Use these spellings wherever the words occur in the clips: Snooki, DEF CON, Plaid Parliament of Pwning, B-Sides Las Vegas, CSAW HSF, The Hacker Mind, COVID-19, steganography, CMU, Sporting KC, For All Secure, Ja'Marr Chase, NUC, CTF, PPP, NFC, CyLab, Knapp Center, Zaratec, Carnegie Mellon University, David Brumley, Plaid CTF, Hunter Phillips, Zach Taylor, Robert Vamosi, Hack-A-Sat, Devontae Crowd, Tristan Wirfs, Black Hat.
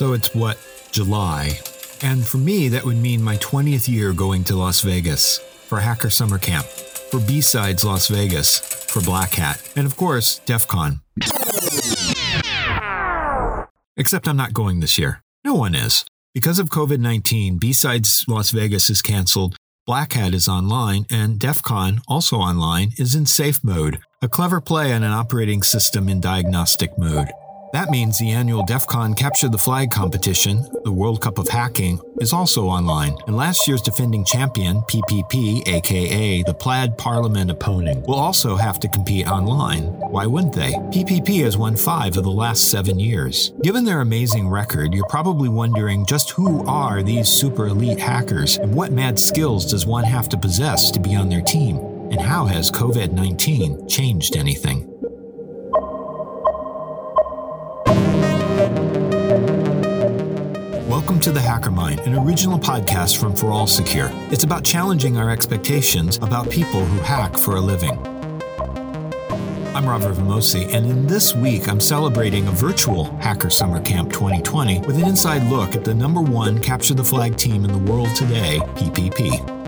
So it's what, July? And for me, that would mean my 20th year going to Las Vegas for Hacker Summer Camp, for B-Sides Las Vegas, for Black Hat, and of course, DEF CON. Except I'm not going this year. No one is. Because of COVID-19, B-Sides Las Vegas is canceled, Black Hat is online, and DEF CON, also online, is in safe mode, a clever play on an operating system in diagnostic mode. That means the annual DEF CON Capture the Flag competition, the World Cup of Hacking, is also online, and last year's defending champion, PPP, aka the Plaid Parliament of Pwning, will also have to compete online. Why wouldn't they? PPP has won 5 of the last 7 years. Given their amazing record, you're probably wondering just who are these super elite hackers, and what mad skills does one have to possess to be on their team? And how has COVID-19 changed anything? Welcome to The Hacker Mind, an original podcast from For All Secure. It's about challenging our expectations about people who hack for a living. I'm Robert Vamosi, and in this week, I'm celebrating a virtual Hacker Summer Camp 2020 with an inside look at the number one Capture the Flag team in the world today, PPP.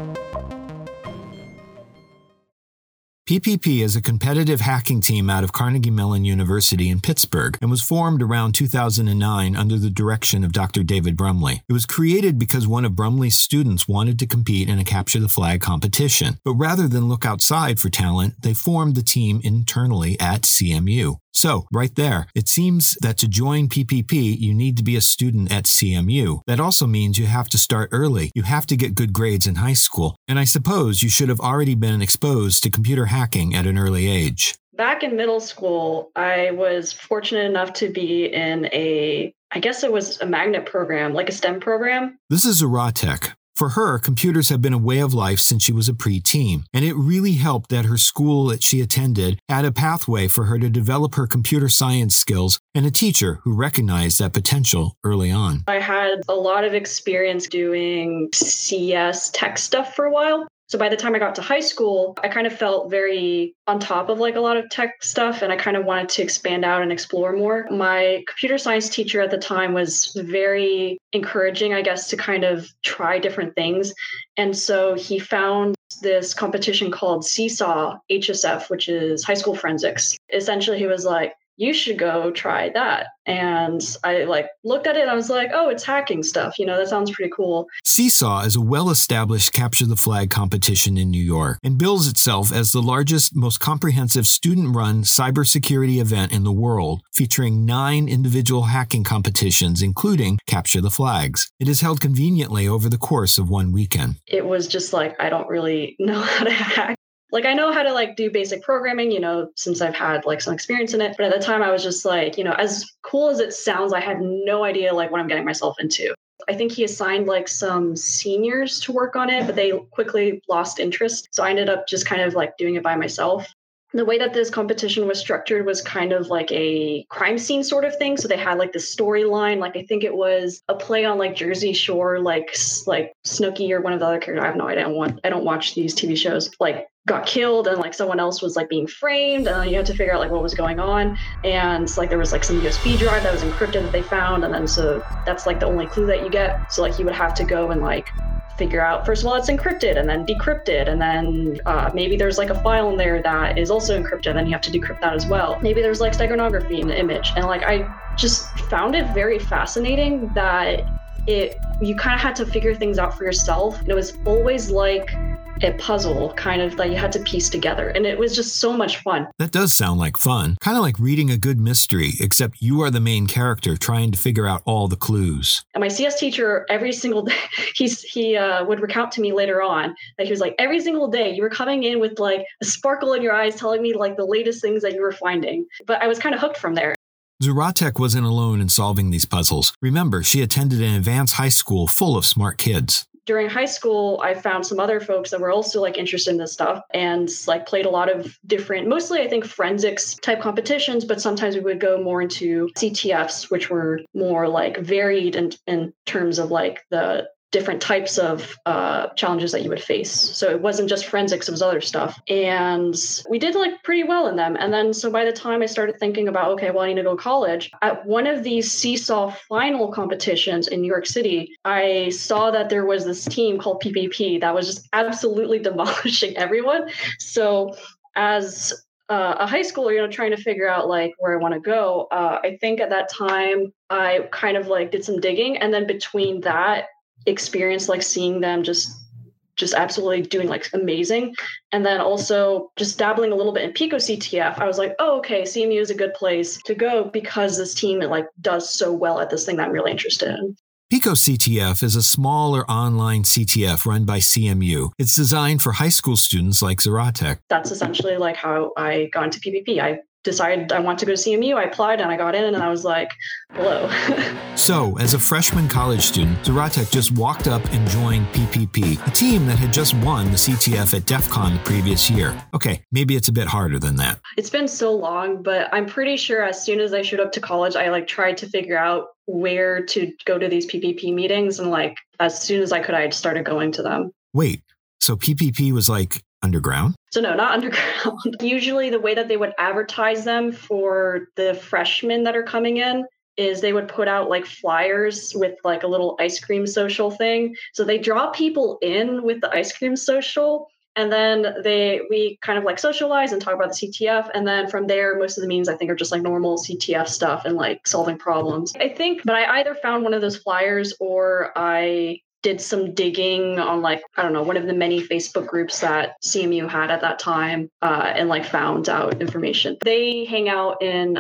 PPP is a competitive hacking team out of Carnegie Mellon University in Pittsburgh and was formed around 2009 under the direction of Dr. David Brumley. It was created because one of Brumley's students wanted to compete in a Capture the Flag competition, but rather than look outside for talent, they formed the team internally at CMU. So, right there, it seems that to join PPP, you need to be a student at CMU. That also means you have to start early, you have to get good grades in high school, and I suppose you should have already been exposed to computer hacking at an early age. Back in middle school, I was fortunate enough to be in a magnet program, like a STEM program. This is Zaratec. For her, computers have been a way of life since she was a preteen, and it really helped that her school that she attended had a pathway for her to develop her computer science skills and a teacher who recognized that potential early on. I had a lot of experience doing CS tech stuff for a while. So by the time I got to high school, I kind of felt very on top of like a lot of tech stuff, and I kind of wanted to expand out and explore more. My computer science teacher at the time was very encouraging, I guess, to kind of try different things. And so he found this competition called CSAW HSF, which is high school forensics. Essentially, he was like, you should go try that. And I looked at it and I was like, oh, it's hacking stuff. You know, that sounds pretty cool. CSAW is a well-established Capture the Flag competition in New York and bills itself as the largest, most comprehensive student-run cybersecurity event in the world, featuring 9 individual hacking competitions, including Capture the Flags. It is held conveniently over the course of one weekend. It was just like, I don't really know how to hack. Like, I know how to do basic programming, you know, since I've had some experience in it. But at the time I was just as cool as it sounds, I had no idea what I'm getting myself into. I think he assigned some seniors to work on it, but they quickly lost interest. So I ended up just kind of doing it by myself. The way that this competition was structured was kind of like a crime scene sort of thing. So they had this storyline, I think it was a play on Jersey Shore, like Snooki or one of the other characters. I have no idea. I don't watch these TV shows. Got killed and someone else was being framed, and you had to figure out what was going on. And there was some USB drive that was encrypted that they found, and then so that's the only clue that you get. So you would have to go and figure out, first of all, it's encrypted and then decrypted, and then maybe there's a file in there that is also encrypted, and then you have to decrypt that as well. Maybe there's steganography in the image, and I just found it very fascinating that you kind of had to figure things out for yourself. And it was always a puzzle kind of that you had to piece together. And it was just so much fun. That does sound like fun. Kind of like reading a good mystery, except you are the main character trying to figure out all the clues. And my CS teacher, every single day, he would recount to me later on that he was every single day you were coming in with a sparkle in your eyes telling me the latest things that you were finding. But I was kind of hooked from there. Zaratec wasn't alone in solving these puzzles. Remember, she attended an advanced high school full of smart kids. During high school, I found some other folks that were also interested in this stuff and played a lot of different, mostly I think forensics type competitions, but sometimes we would go more into CTFs, which were more varied in terms of the different types of challenges that you would face. So it wasn't just forensics, it was other stuff. And we did like pretty well in them. And then, so by the time I started thinking about, okay, well, I need to go to college, at one of these Seesaw final competitions in New York City, I saw that there was this team called PPP that was just absolutely demolishing everyone. So as a high schooler, you know, trying to figure out like where I want to go, I think at that time, I kind of like did some digging. And then between that experience, like seeing them just absolutely doing like amazing, and then also just dabbling a little bit in Pico CTF, I was like, oh, okay, CMU is a good place to go because this team like does so well at this thing that I'm really interested in. Pico CTF is a smaller online CTF run by CMU. It's designed for high school students like Zaratec. That's essentially like how I got into PPP. I decided I want to go to CMU. I applied and I got in and I was like, hello. So, as a freshman college student, Zaratec just walked up and joined PPP, a team that had just won the CTF at DEF CON the previous year. Okay, maybe it's a bit harder than that. It's been so long, but I'm pretty sure as soon as I showed up to college, I like tried to figure out where to go to these PPP meetings. And like, as soon as I could, I started going to them. Wait, so PPP was like underground? So no, not underground. Usually the way that they would advertise them for the freshmen that are coming in is they would put out like flyers with like a little ice cream social thing. So they draw people in with the ice cream social, and then we kind of like socialize and talk about the CTF. And then from there, most of the meetings I think are just like normal CTF stuff and like solving problems, I think. But I either found one of those flyers or I did some digging on like, I don't know, one of the many Facebook groups that CMU had at that time and like found out information. They hang out in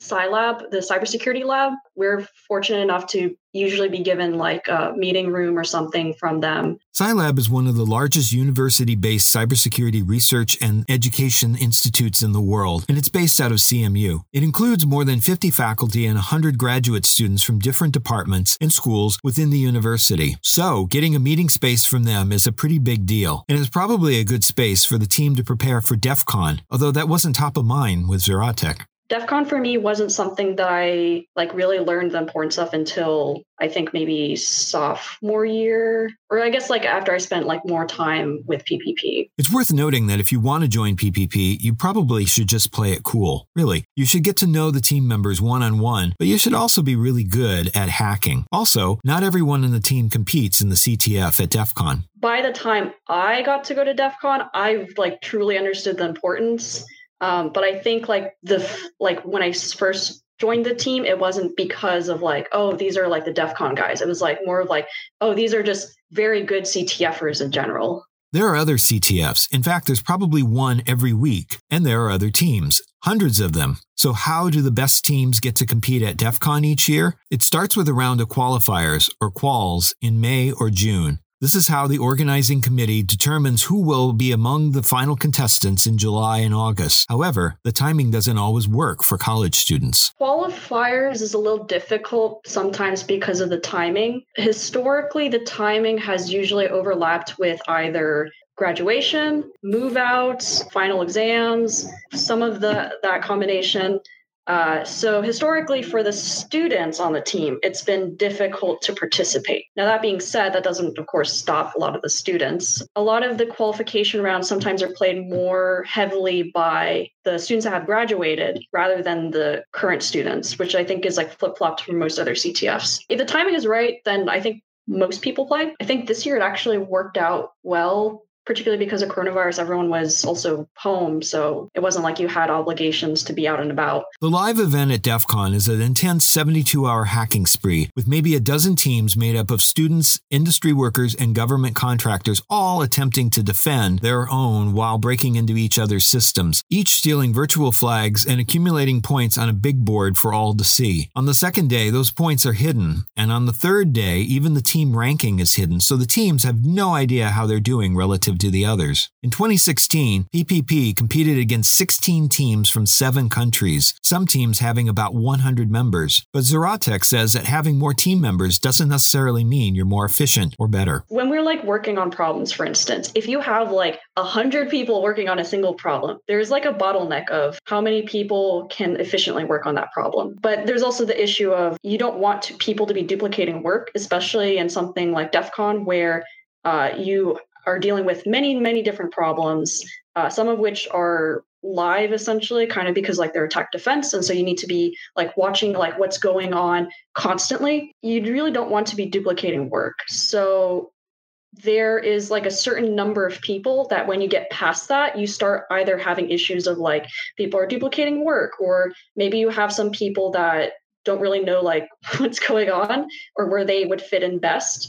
CyLab, the cybersecurity lab. We're fortunate enough to usually be given like a meeting room or something from them. CyLab is one of the largest university-based cybersecurity research and education institutes in the world, and it's based out of CMU. It includes more than 50 faculty and 100 graduate students from different departments and schools within the university. So getting a meeting space from them is a pretty big deal, and it's probably a good space for the team to prepare for DEF CON, although that wasn't top of mind with Zaratec. DEF CON for me wasn't something that I like really learned the importance of until I think maybe sophomore year, or I guess like after I spent like more time with PPP. It's worth noting that if you want to join PPP, you probably should just play it cool. Really, you should get to know the team members one-on-one, but you should also be really good at hacking. Also, not everyone in the team competes in the CTF at DEF CON. By the time I got to go to DEF CON, I like truly understood the importance. But I think like when I first joined the team, it wasn't because of like, oh, these are like the DEF CON guys. It was like more of like, oh, these are just very good CTFers in general. There are other CTFs. In fact, there's probably one every week, and there are other teams, hundreds of them. So how do the best teams get to compete at DEF CON each year? It starts with a round of qualifiers or quals in May or June. This is how the organizing committee determines who will be among the final contestants in July and August. However, the timing doesn't always work for college students. Qualifiers is a little difficult sometimes because of the timing. Historically, the timing has usually overlapped with either graduation, move outs, final exams, some of that combination. So historically, for the students on the team, it's been difficult to participate. Now, that being said, that doesn't, of course, stop a lot of the students. A lot of the qualification rounds sometimes are played more heavily by the students that have graduated rather than the current students, which I think is like flip-flopped from most other CTFs. If the timing is right, then I think most people play. I think this year it actually worked out well, particularly because of coronavirus, everyone was also home, so it wasn't like you had obligations to be out and about. The live event at DEF CON is an intense 72-hour hacking spree with maybe a dozen teams made up of students, industry workers, and government contractors all attempting to defend their own while breaking into each other's systems, each stealing virtual flags and accumulating points on a big board for all to see. On the second day, those points are hidden, and on the third day, even the team ranking is hidden, so the teams have no idea how they're doing relative relative to the others. In 2016, PPP competed against 16 teams from 7 countries, some teams having about 100 members. But Zaratec says that having more team members doesn't necessarily mean you're more efficient or better. When we're like working on problems, for instance, if you have like 100 people working on a single problem, there's like a bottleneck of how many people can efficiently work on that problem. But there's also the issue of you don't want people to be duplicating work, especially in something like DEF CON, where you are dealing with many, many different problems, some of which are live essentially, kind of because like they're attack defense. And so you need to be like watching like what's going on constantly. You really don't want to be duplicating work. So there is like a certain number of people that when you get past that, you start either having issues of like people are duplicating work, or maybe you have some people that don't really know like what's going on or where they would fit in best.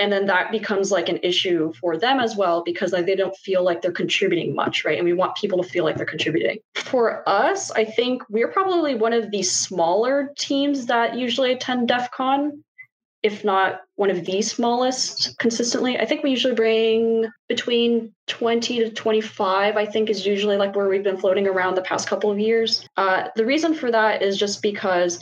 And then that becomes like an issue for them as well, because like, they don't feel like they're contributing much, right? And we want people to feel like they're contributing. For us, I think we're probably one of the smaller teams that usually attend DEF CON, if not one of the smallest consistently. I think we usually bring between 20 to 25, I think is usually like where we've been floating around the past couple of years. The reason for that is just because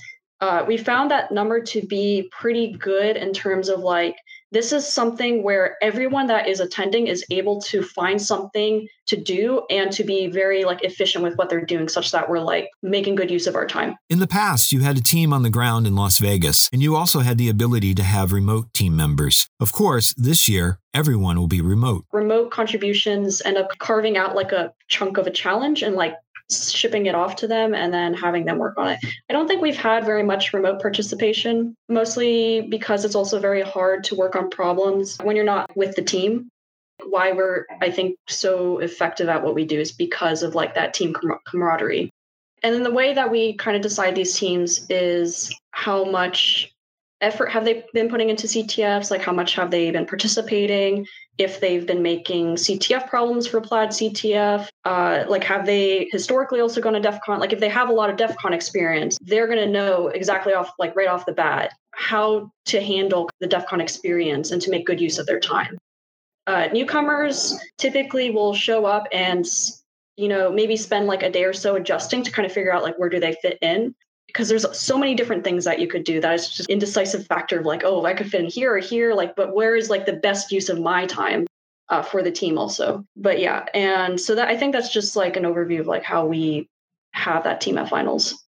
we found that number to be pretty good in terms of like, this is something where everyone that is attending is able to find something to do and to be very like efficient with what they're doing, such that we're like making good use of our time. In the past, you had a team on the ground in Las Vegas, and you also had the ability to have remote team members. Of course, this year, everyone will be remote. Remote contributions end up carving out like a chunk of a challenge and like shipping it off to them and then having them work on it. I don't think we've had very much remote participation, mostly because it's also very hard to work on problems when you're not with the team. Why we're, I think, so effective at what we do is because of like that team camaraderie. And then the way that we kind of decide these teams is how much effort have they been putting into CTFs, like how much have they been participating, if they've been making CTF problems for Plaid CTF, like have they historically also gone to DEF CON? Like if they have a lot of DEF CON experience, they're going to know exactly right off the bat how to handle the DEF CON experience and to make good use of their time. Newcomers typically will show up and, you know, maybe spend like a day or so adjusting to kind of figure out like where do they fit in. Because there's so many different things that you could do that is just indecisive factor of like, oh, I could fit in here or here, like, but where is like the best use of my time for the team also? But yeah, and so that I think that's just like an overview of like how we have that team at finals.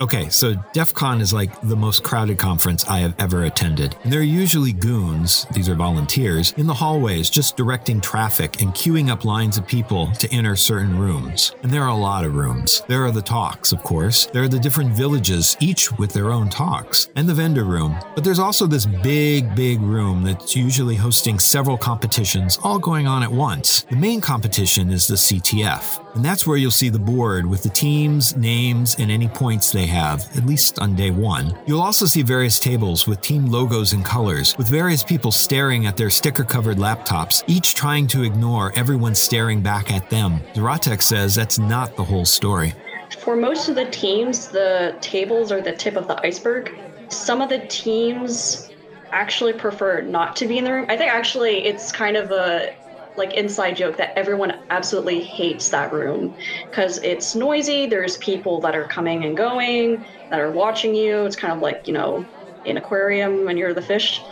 Okay, so DEF CON is like the most crowded conference I have ever attended. And there are usually goons, these are volunteers, in the hallways just directing traffic and queuing up lines of people to enter certain rooms. And there are a lot of rooms. There are the talks, of course. There are the different villages, each with their own talks, and the vendor room. But there's also this big, big room that's usually hosting several competitions all going on at once. The main competition is the CTF. And that's where you'll see the board with the teams, names, and any points they have, at least on day one. You'll also see various tables with team logos and colors, with various people staring at their sticker-covered laptops, each trying to ignore everyone staring back at them. Zaratec says that's not the whole story. For most of the teams, the tables are the tip of the iceberg. Some of the teams actually prefer not to be in the room. I think actually it's kind of a like inside joke that everyone absolutely hates that room because it's noisy. There's people that are coming and going that are watching you. It's kind of like, you know, an aquarium when you're the fish.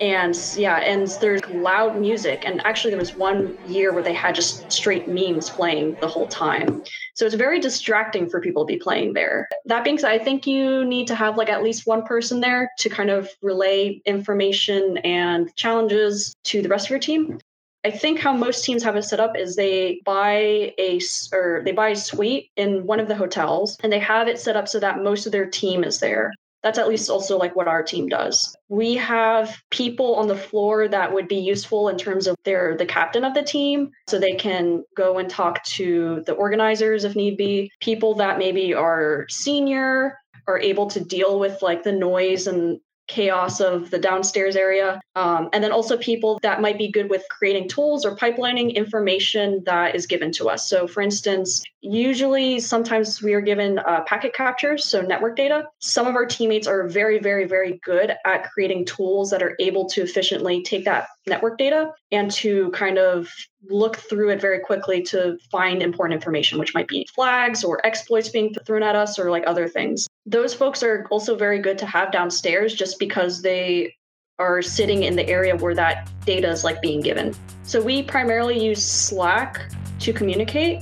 And yeah, and there's loud music. And actually there was one year where they had just straight memes playing the whole time. So it's very distracting for people to be playing there. That being said, I think you need to have like at least one person there to kind of relay information and challenges to the rest of your team. I think how most teams have it set up is they buy a suite in one of the hotels and they have it set up so that most of their team is there. That's at least also like what our team does. We have people on the floor that would be useful in terms of they're the captain of the team, so they can go and talk to the organizers if need be. People that maybe are senior are able to deal with like the noise and chaos of the downstairs area. And then also people that might be good with creating tools or pipelining information that is given to us. So for instance, usually sometimes we are given packet captures, so network data. Some of our teammates are very, very, very good at creating tools that are able to efficiently take that network data and to kind of look through it very quickly to find important information, which might be flags or exploits being thrown at us or like other things. Those folks are also very good to have downstairs just because they are sitting in the area where that data is like being given. So we primarily use Slack to communicate.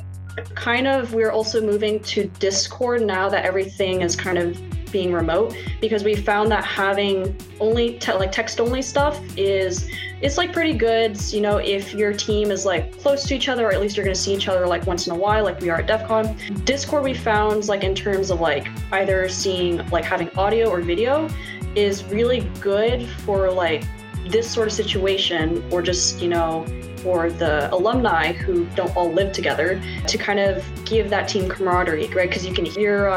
Kind of, we're also moving to Discord now that everything is kind of being remote, because we found that having only text only stuff it's like pretty good, you know, if your team is like close to each other, or at least you're going to see each other like once in a while, like we are at DEF CON. Discord, we found like in terms of like either seeing like having audio or video is really good for like this sort of situation, or just, you know, for the alumni who don't all live together to kind of give that team camaraderie, right? Because you can hear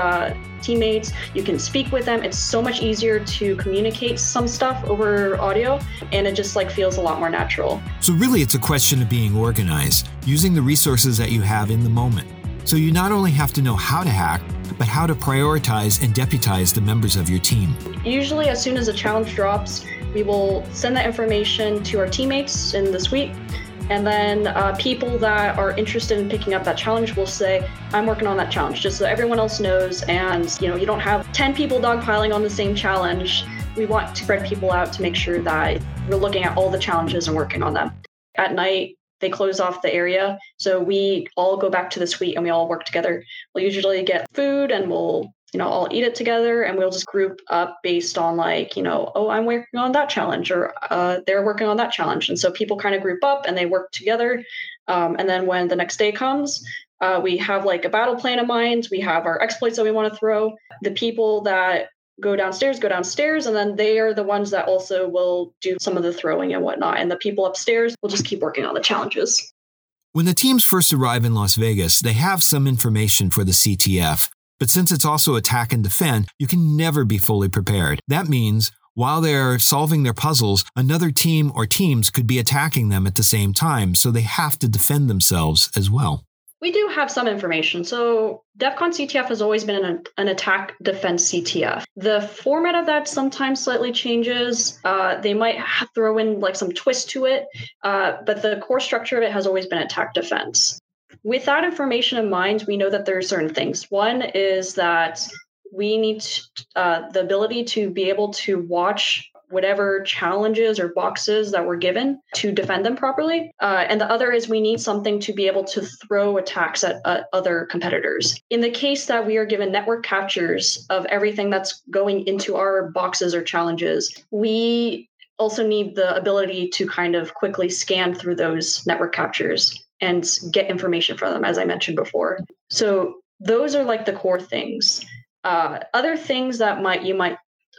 teammates, you can speak with them. It's so much easier to communicate some stuff over audio, and it just like feels a lot more natural. So really, it's a question of being organized, using the resources that you have in the moment. So you not only have to know how to hack, but how to prioritize and deputize the members of your team. Usually, as soon as a challenge drops, we will send that information to our teammates in the suite. And then people that are interested in picking up that challenge will say, I'm working on that challenge, just so everyone else knows. And, you know, you don't have 10 people dogpiling on the same challenge. We want to spread people out to make sure that we're looking at all the challenges and working on them. At night, they close off the area. So we all go back to the suite and we all work together. We'll usually get food and we'll, you know, all eat it together, and we'll just group up based on like, you know, oh, I'm working on that challenge, or they're working on that challenge. And so people kind of group up and they work together. And then when the next day comes, we have like a battle plan in mind. We have our exploits that we want to throw. The people that go downstairs, and then they are the ones that also will do some of the throwing and whatnot. And the people upstairs will just keep working on the challenges. When the teams first arrive in Las Vegas, they have some information for the CTF. But since it's also attack and defend, you can never be fully prepared. That means while they're solving their puzzles, another team or teams could be attacking them at the same time, so they have to defend themselves as well. We do have some information. So DEF CON CTF has always been an attack defense CTF. The format of that sometimes slightly changes. They might throw in like some twist to it, but the core structure of it has always been attack defense. With that information in mind, we know that there are certain things. One is that we need the ability to be able to watch whatever challenges or boxes that we're given to defend them properly. And the other is we need something to be able to throw attacks at other competitors. In the case that we are given network captures of everything that's going into our boxes or challenges, we also need the ability to kind of quickly scan through those network captures and get information from them, as I mentioned before. So those are like the core things. Other things that you might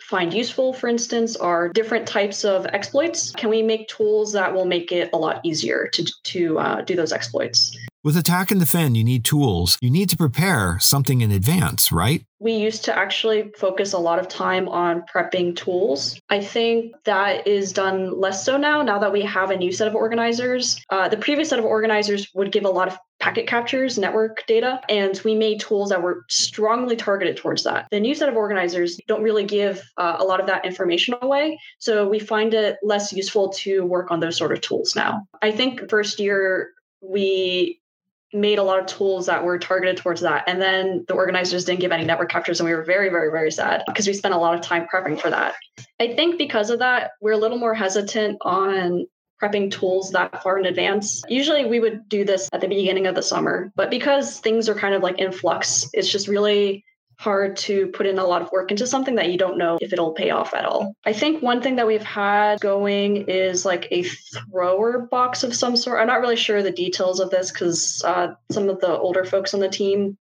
find useful, for instance, are different types of exploits. Can we make tools that will make it a lot easier to do those exploits? With attack and defend, you need tools. You need to prepare something in advance, right? We used to actually focus a lot of time on prepping tools. I think that is done less so now that we have a new set of organizers. The previous set of organizers would give a lot of packet captures, network data, and we made tools that were strongly targeted towards that. The new set of organizers don't really give a lot of that information away, so we find it less useful to work on those sort of tools now. I think first year we made a lot of tools that were targeted towards that, and then the organizers didn't give any network captures, and we were very, very, very sad because we spent a lot of time prepping for that. I think because of that, we're a little more hesitant on prepping tools that far in advance. Usually we would do this at the beginning of the summer, but because things are kind of like in flux, it's just really hard to put in a lot of work into something that you don't know if it'll pay off at all. I think one thing that we've had going is like a thrower box of some sort. I'm not really sure the details of this because some of the older folks on the team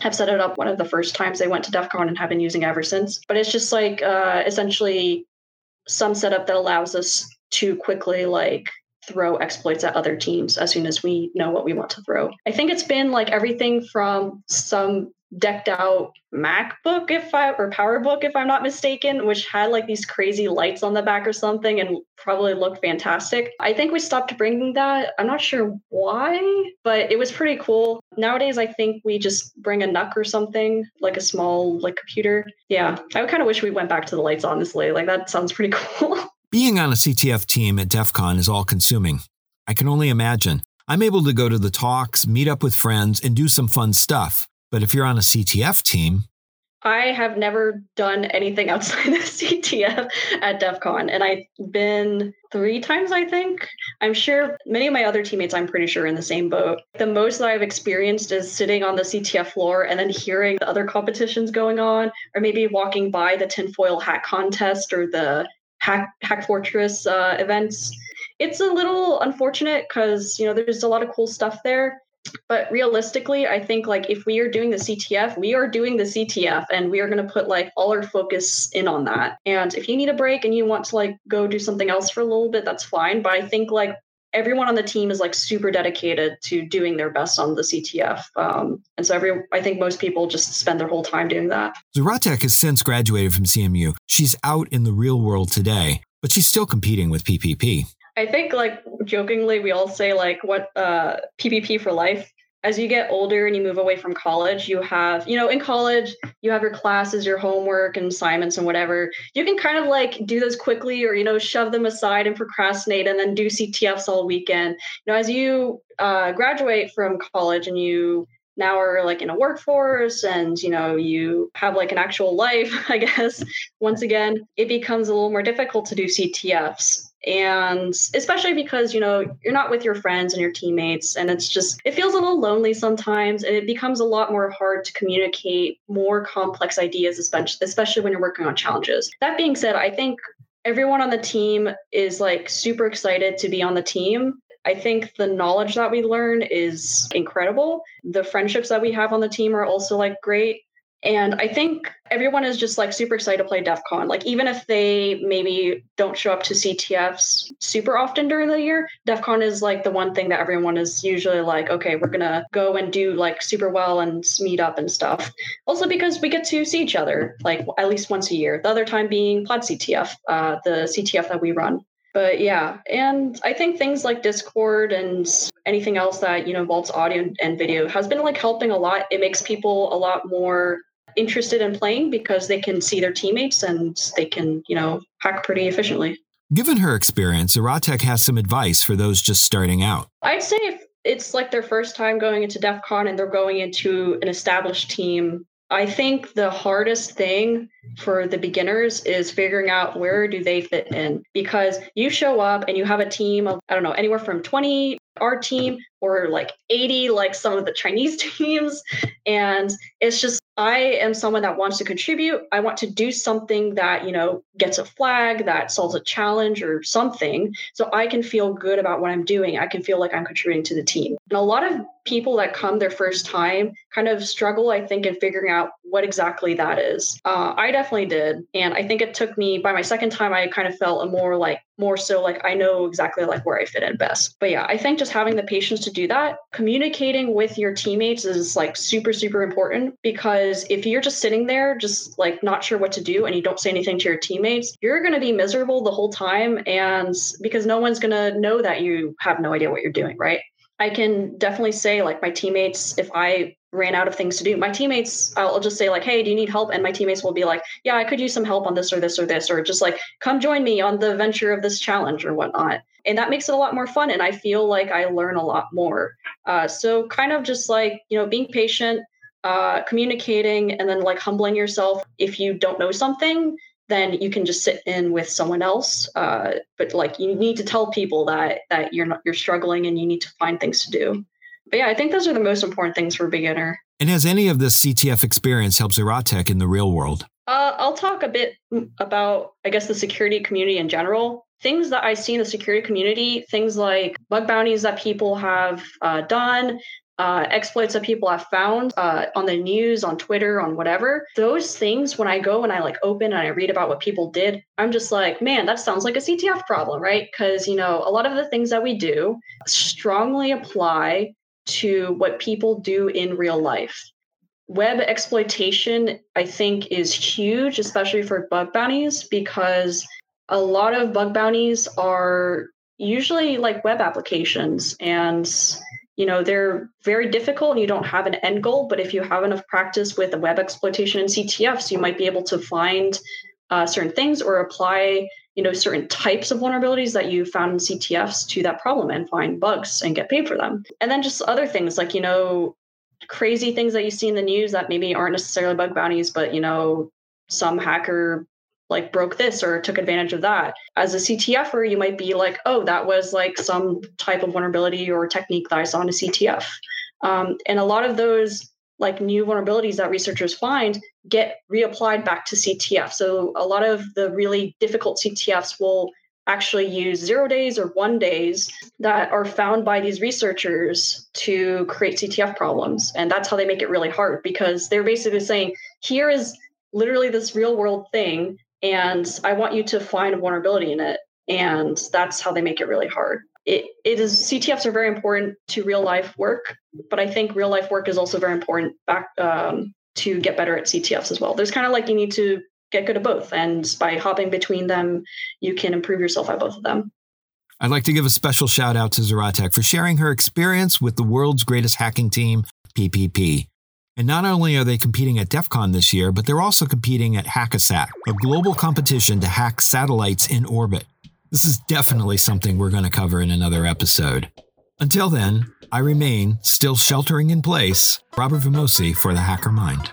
have set it up one of the first times they went to DEF CON and have been using it ever since. But it's just like essentially some setup that allows us to quickly like throw exploits at other teams as soon as we know what we want to throw. I think it's been like everything from some decked out MacBook or PowerBook, if I'm not mistaken, which had like these crazy lights on the back or something and probably looked fantastic. I think we stopped bringing that. I'm not sure why, but it was pretty cool. Nowadays, I think we just bring a NUC or something, like a small like computer. Yeah, I kind of wish we went back to the lights, honestly. Like that sounds pretty cool. Being on a CTF team at DEF CON is all-consuming. I can only imagine. I'm able to go to the talks, meet up with friends, and do some fun stuff. But if you're on a CTF team... I have never done anything outside the CTF at DEF CON, and I've been 3 times, I think. I'm sure many of my other teammates, I'm pretty sure, are in the same boat. The most that I've experienced is sitting on the CTF floor and then hearing the other competitions going on, or maybe walking by the tinfoil hat contest or the Hack Fortress events. It's a little unfortunate because, you know, there's a lot of cool stuff there. But realistically, I think like if we are doing the CTF, we are doing the CTF and we are going to put like all our focus in on that. And if you need a break and you want to like go do something else for a little bit, that's fine. But I think like everyone on the team is like super dedicated to doing their best on the CTF. I think most people just spend their whole time doing that. Zaratec has since graduated from CMU. She's out in the real world today, but she's still competing with PPP. I think like jokingly, we all say like PPP for life. As you get older and you move away from college, you have, you know, in college, you have your classes, your homework and assignments and whatever. You can kind of like do those quickly or, you know, shove them aside and procrastinate and then do CTFs all weekend. You know, as you graduate from college and you now are like in a workforce and, you know, you have like an actual life, I guess, once again, it becomes a little more difficult to do CTFs. And especially because, you know, you're not with your friends and your teammates and it's just, it feels a little lonely sometimes and it becomes a lot more hard to communicate more complex ideas, especially when you're working on challenges. That being said, I think everyone on the team is like super excited to be on the team. I think the knowledge that we learn is incredible. The friendships that we have on the team are also like great. And I think everyone is just like super excited to play DEF CON. Like even if they maybe don't show up to CTFs super often during the year, DEF CON is like the one thing that everyone is usually like, okay, we're going to go and do like super well and meet up and stuff. Also because we get to see each other like at least once a year. The other time being Plaid CTF, the CTF that we run. But yeah, and I think things like Discord and anything else that, you know, involves audio and video has been like helping a lot. It makes people a lot more interested in playing because they can see their teammates and they can, you know, hack pretty efficiently. Given her experience, Zaratec has some advice for those just starting out. I'd say if it's like their first time going into DEF CON and they're going into an established team, I think the hardest thing for the beginners is figuring out where do they fit in, because you show up and you have a team of, I don't know, anywhere from 20, our team, or like 80, like some of the Chinese teams. And it's just, I am someone that wants to contribute. I want to do something that, you know, gets a flag, that solves a challenge or something. So I can feel good about what I'm doing. I can feel like I'm contributing to the team. And a lot of people that come their first time kind of struggle, I think, in figuring out what exactly that is. I definitely did. And I think it took me, by my second time, I kind of felt more so like I know exactly like where I fit in best. But yeah, I think just having the patience to do that, communicating with your teammates is like super, super important, because if you're just sitting there, just like not sure what to do and you don't say anything to your teammates, you're going to be miserable the whole time. And because no one's going to know that you have no idea what you're doing, right? I can definitely say like my teammates, if I ran out of things to do, my teammates, I'll just say like, hey, do you need help? And my teammates will be like, yeah, I could use some help on this or this or this, or just like, come join me on the venture of this challenge or whatnot. And that makes it a lot more fun. And I feel like I learn a lot more. So kind of just like, you know, being patient, communicating, and then like humbling yourself. If you don't know something, then you can just sit in with someone else. But like, you need to tell people that you're struggling and you need to find things to do. But yeah, I think those are the most important things for a beginner. And has any of this CTF experience helped Zaratec in the real world? I'll talk a bit about, I guess, the security community in general. Things that I see in the security community, things like bug bounties that people have done, exploits that people have found on the news, on Twitter, on whatever. Those things, when I go and I like open and I read about what people did, I'm just like, man, that sounds like a CTF problem, right? Because, you know, a lot of the things that we do strongly apply to what people do in real life. Web exploitation, I think, is huge, especially for bug bounties, because a lot of bug bounties are usually like web applications, and you know, they're very difficult and you don't have an end goal. But if you have enough practice with the web exploitation and CTFs, you might be able to find certain things or apply, you know, certain types of vulnerabilities that you found in CTFs to that problem and find bugs and get paid for them. And then just other things like, you know, crazy things that you see in the news that maybe aren't necessarily bug bounties, but, you know, some hacker like broke this or took advantage of that. As a CTFer, you might be like, oh, that was like some type of vulnerability or technique that I saw in a CTF. And a lot of those like new vulnerabilities that researchers find get reapplied back to CTF. So a lot of the really difficult CTFs will actually use 0 days or 1 days that are found by these researchers to create CTF problems. And that's how they make it really hard, because they're basically saying, here is literally this real world thing, and I want you to find a vulnerability in it. And that's how they make it really hard. It is CTFs are very important to real life work, but I think real life work is also very important back to get better at CTFs as well. There's kind of like, you need to get good at both, and by hopping between them, you can improve yourself at both of them. I'd like to give a special shout out to Zaratec for sharing her experience with the world's greatest hacking team, PPP. And not only are they competing at DEF CON this year, but they're also competing at Hack-A-Sat, a global competition to hack satellites in orbit. This is definitely something we're going to cover in another episode. Until then, I remain, still sheltering in place, Robert Vamosi for The Hacker Mind.